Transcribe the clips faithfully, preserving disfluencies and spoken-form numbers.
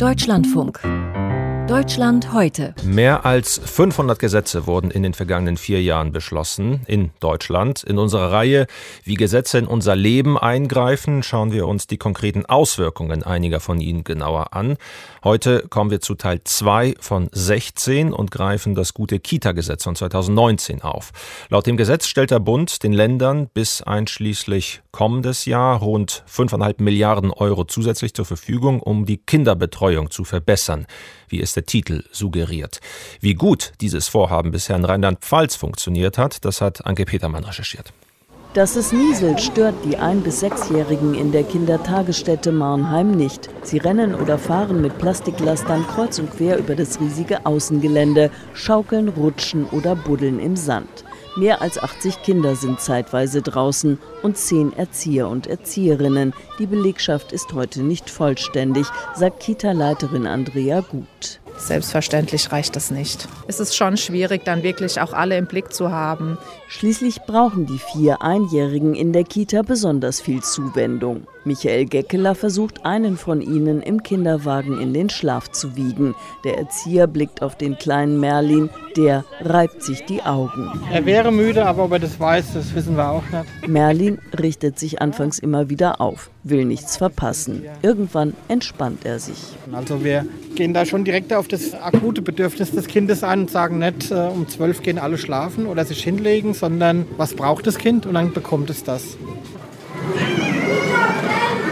Deutschlandfunk. Deutschland heute. Mehr als fünfhundert Gesetze wurden in den vergangenen vier Jahren beschlossen in Deutschland. In unserer Reihe, wie Gesetze in unser Leben eingreifen, schauen wir uns die konkreten Auswirkungen einiger von ihnen genauer an. Heute kommen wir zu Teil zwei von sechzehn und greifen das Gute-Kita-Gesetz von zweitausendneunzehn auf. Laut dem Gesetz stellt der Bund den Ländern bis einschließlich kommendes Jahr rund fünf Komma fünf Milliarden Euro zusätzlich zur Verfügung, um die Kinderbetreuung zu verbessern, wie es der Titel suggeriert. Wie gut dieses Vorhaben bisher in Rheinland-Pfalz funktioniert hat, das hat Anke Petermann recherchiert. Dass es nieselt, stört die ein- bis sechsjährigen in der Kindertagesstätte Marnheim nicht. Sie rennen oder fahren mit Plastiklastern kreuz und quer über das riesige Außengelände, schaukeln, rutschen oder buddeln im Sand. Mehr als achtzig Kinder sind zeitweise draußen und zehn Erzieher und Erzieherinnen. Die Belegschaft ist heute nicht vollständig, sagt Kita-Leiterin Andrea Guth. Selbstverständlich reicht das nicht. Es ist schon schwierig, dann wirklich auch alle im Blick zu haben. Schließlich brauchen die vier Einjährigen in der Kita besonders viel Zuwendung. Michael Geckeler versucht, einen von ihnen im Kinderwagen in den Schlaf zu wiegen. Der Erzieher blickt auf den kleinen Merlin, der reibt sich die Augen. Er wäre müde, aber ob er das weiß, das wissen wir auch nicht. Merlin richtet sich anfangs immer wieder auf, will nichts verpassen. Irgendwann entspannt er sich. Also wir gehen da schon direkt auf das akute Bedürfnis des Kindes an und sagen nicht, um zwölf gehen alle schlafen oder sich hinlegen, sondern was braucht das Kind und dann bekommt es das.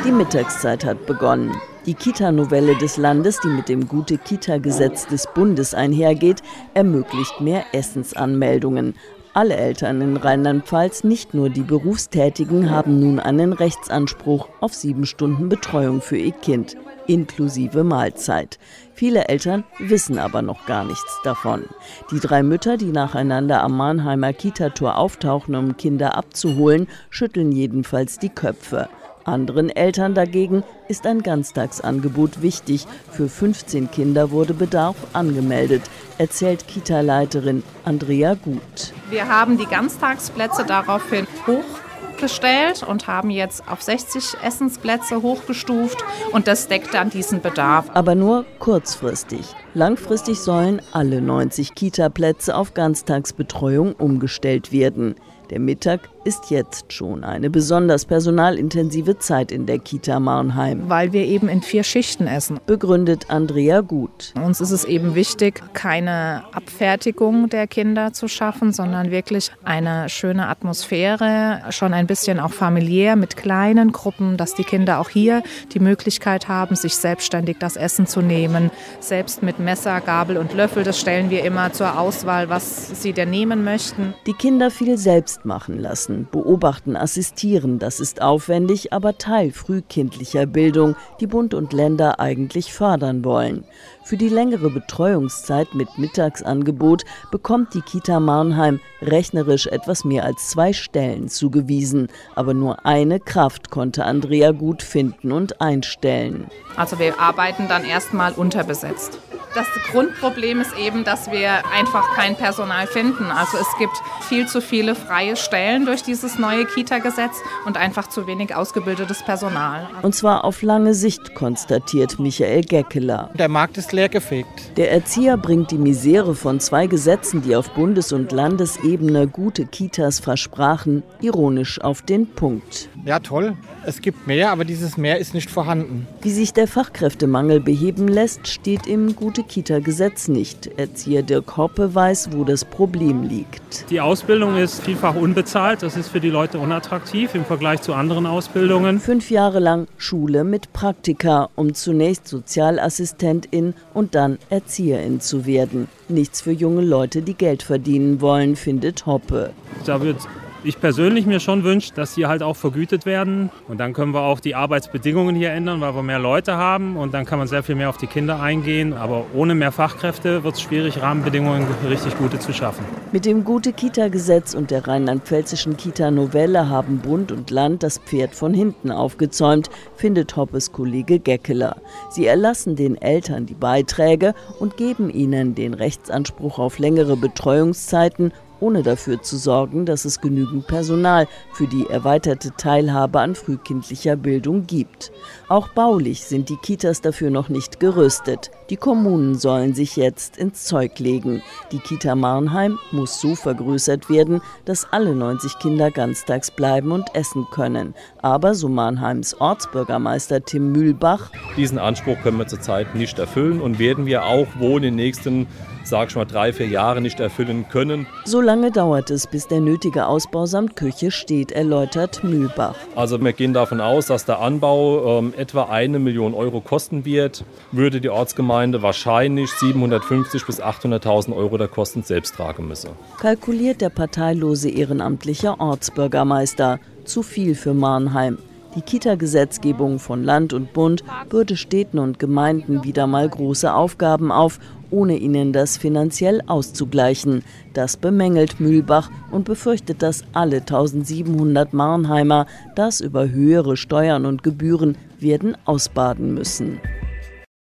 Die Mittagszeit hat begonnen. Die Kita-Novelle des Landes, die mit dem Gute-Kita-Gesetz des Bundes einhergeht, ermöglicht mehr Essensanmeldungen. Alle Eltern in Rheinland-Pfalz, nicht nur die Berufstätigen, haben nun einen Rechtsanspruch auf sieben Stunden Betreuung für ihr Kind, inklusive Mahlzeit. Viele Eltern wissen aber noch gar nichts davon. Die drei Mütter, die nacheinander am Marnheimer Kita-Tor auftauchen, um Kinder abzuholen, schütteln jedenfalls die Köpfe. Anderen Eltern dagegen ist ein Ganztagsangebot wichtig. Für fünfzehn Kinder wurde Bedarf angemeldet, erzählt Kita-Leiterin Andrea Guth. Wir haben die Ganztagsplätze daraufhin hochgestellt und haben jetzt auf sechzig Essensplätze hochgestuft und das deckt dann diesen Bedarf. Aber nur kurzfristig. Langfristig sollen alle neunzig Kita-Plätze auf Ganztagsbetreuung umgestellt werden. Der Mittag ist jetzt schon eine besonders personalintensive Zeit in der Kita Marnheim. Weil wir eben in vier Schichten essen, begründet Andrea Guth. Uns ist es eben wichtig, keine Abfertigung der Kinder zu schaffen, sondern wirklich eine schöne Atmosphäre, schon ein bisschen auch familiär mit kleinen Gruppen, dass die Kinder auch hier die Möglichkeit haben, sich selbstständig das Essen zu nehmen. Selbst mit Messer, Gabel und Löffel, das stellen wir immer zur Auswahl, was sie denn nehmen möchten. Die Kinder viel selbst machen lassen. Beobachten, assistieren, das ist aufwendig, aber Teil frühkindlicher Bildung, die Bund und Länder eigentlich fördern wollen. Für die längere Betreuungszeit mit Mittagsangebot bekommt die Kita Marnheim rechnerisch etwas mehr als zwei Stellen zugewiesen. Aber nur eine Kraft konnte Andrea Guth finden und einstellen. Also wir arbeiten dann erstmal unterbesetzt. Das Grundproblem ist eben, dass wir einfach kein Personal finden. Also es gibt viel zu viele freie Stellen durch dieses neue Kita-Gesetz und einfach zu wenig ausgebildetes Personal. Und zwar auf lange Sicht, konstatiert Michael Geckeler. Der Markt ist leergefegt. Der Erzieher bringt die Misere von zwei Gesetzen, die auf Bundes- und Landesebene gute Kitas versprachen, ironisch auf den Punkt. Ja toll, es gibt mehr, aber dieses Mehr ist nicht vorhanden. Wie sich der Fachkräftemangel beheben lässt, steht im Gute Kita-Gesetz nicht. Erzieher Dirk Hoppe weiß, wo das Problem liegt. Die Ausbildung ist vielfach unbezahlt. Das ist für die Leute unattraktiv im Vergleich zu anderen Ausbildungen. Fünf Jahre lang Schule mit Praktika, um zunächst Sozialassistentin und dann Erzieherin zu werden. Nichts für junge Leute, die Geld verdienen wollen, findet Hoppe. Da wird Ich persönlich mir schon wünsche, dass sie halt auch vergütet werden. Und dann können wir auch die Arbeitsbedingungen hier ändern, weil wir mehr Leute haben. Und dann kann man sehr viel mehr auf die Kinder eingehen. Aber ohne mehr Fachkräfte wird es schwierig, Rahmenbedingungen richtig gute zu schaffen. Mit dem Gute-Kita-Gesetz und der rheinland-pfälzischen Kita-Novelle haben Bund und Land das Pferd von hinten aufgezäumt, findet Hoppes Kollege Geckeler. Sie erlassen den Eltern die Beiträge und geben ihnen den Rechtsanspruch auf längere Betreuungszeiten ohne dafür zu sorgen, dass es genügend Personal für die erweiterte Teilhabe an frühkindlicher Bildung gibt. Auch baulich sind die Kitas dafür noch nicht gerüstet. Die Kommunen sollen sich jetzt ins Zeug legen. Die Kita Marnheim muss so vergrößert werden, dass alle neunzig Kinder ganztags bleiben und essen können. Aber, so Marnheims Ortsbürgermeister Tim Mühlbach, diesen Anspruch können wir zurzeit nicht erfüllen und werden wir auch wohl in den nächsten, sag ich mal, drei, vier Jahre nicht erfüllen können. So lange dauert es, bis der nötige Ausbau samt Küche steht, erläutert Mühlbach. Also wir gehen davon aus, dass der Anbau ähm, etwa eine Million Euro kosten wird, würde die Ortsgemeinde wahrscheinlich siebenhundertfünfzig bis achthunderttausend Euro der Kosten selbst tragen müssen. Kalkuliert der parteilose ehrenamtliche Ortsbürgermeister. Zu viel für Marnheim. Die Kita-Gesetzgebung von Land und Bund bürde Städten und Gemeinden wieder mal große Aufgaben auf, ohne ihnen das finanziell auszugleichen. Das bemängelt Mühlbach und befürchtet, dass alle tausendsiebenhundert Marnheimer das über höhere Steuern und Gebühren werden ausbaden müssen.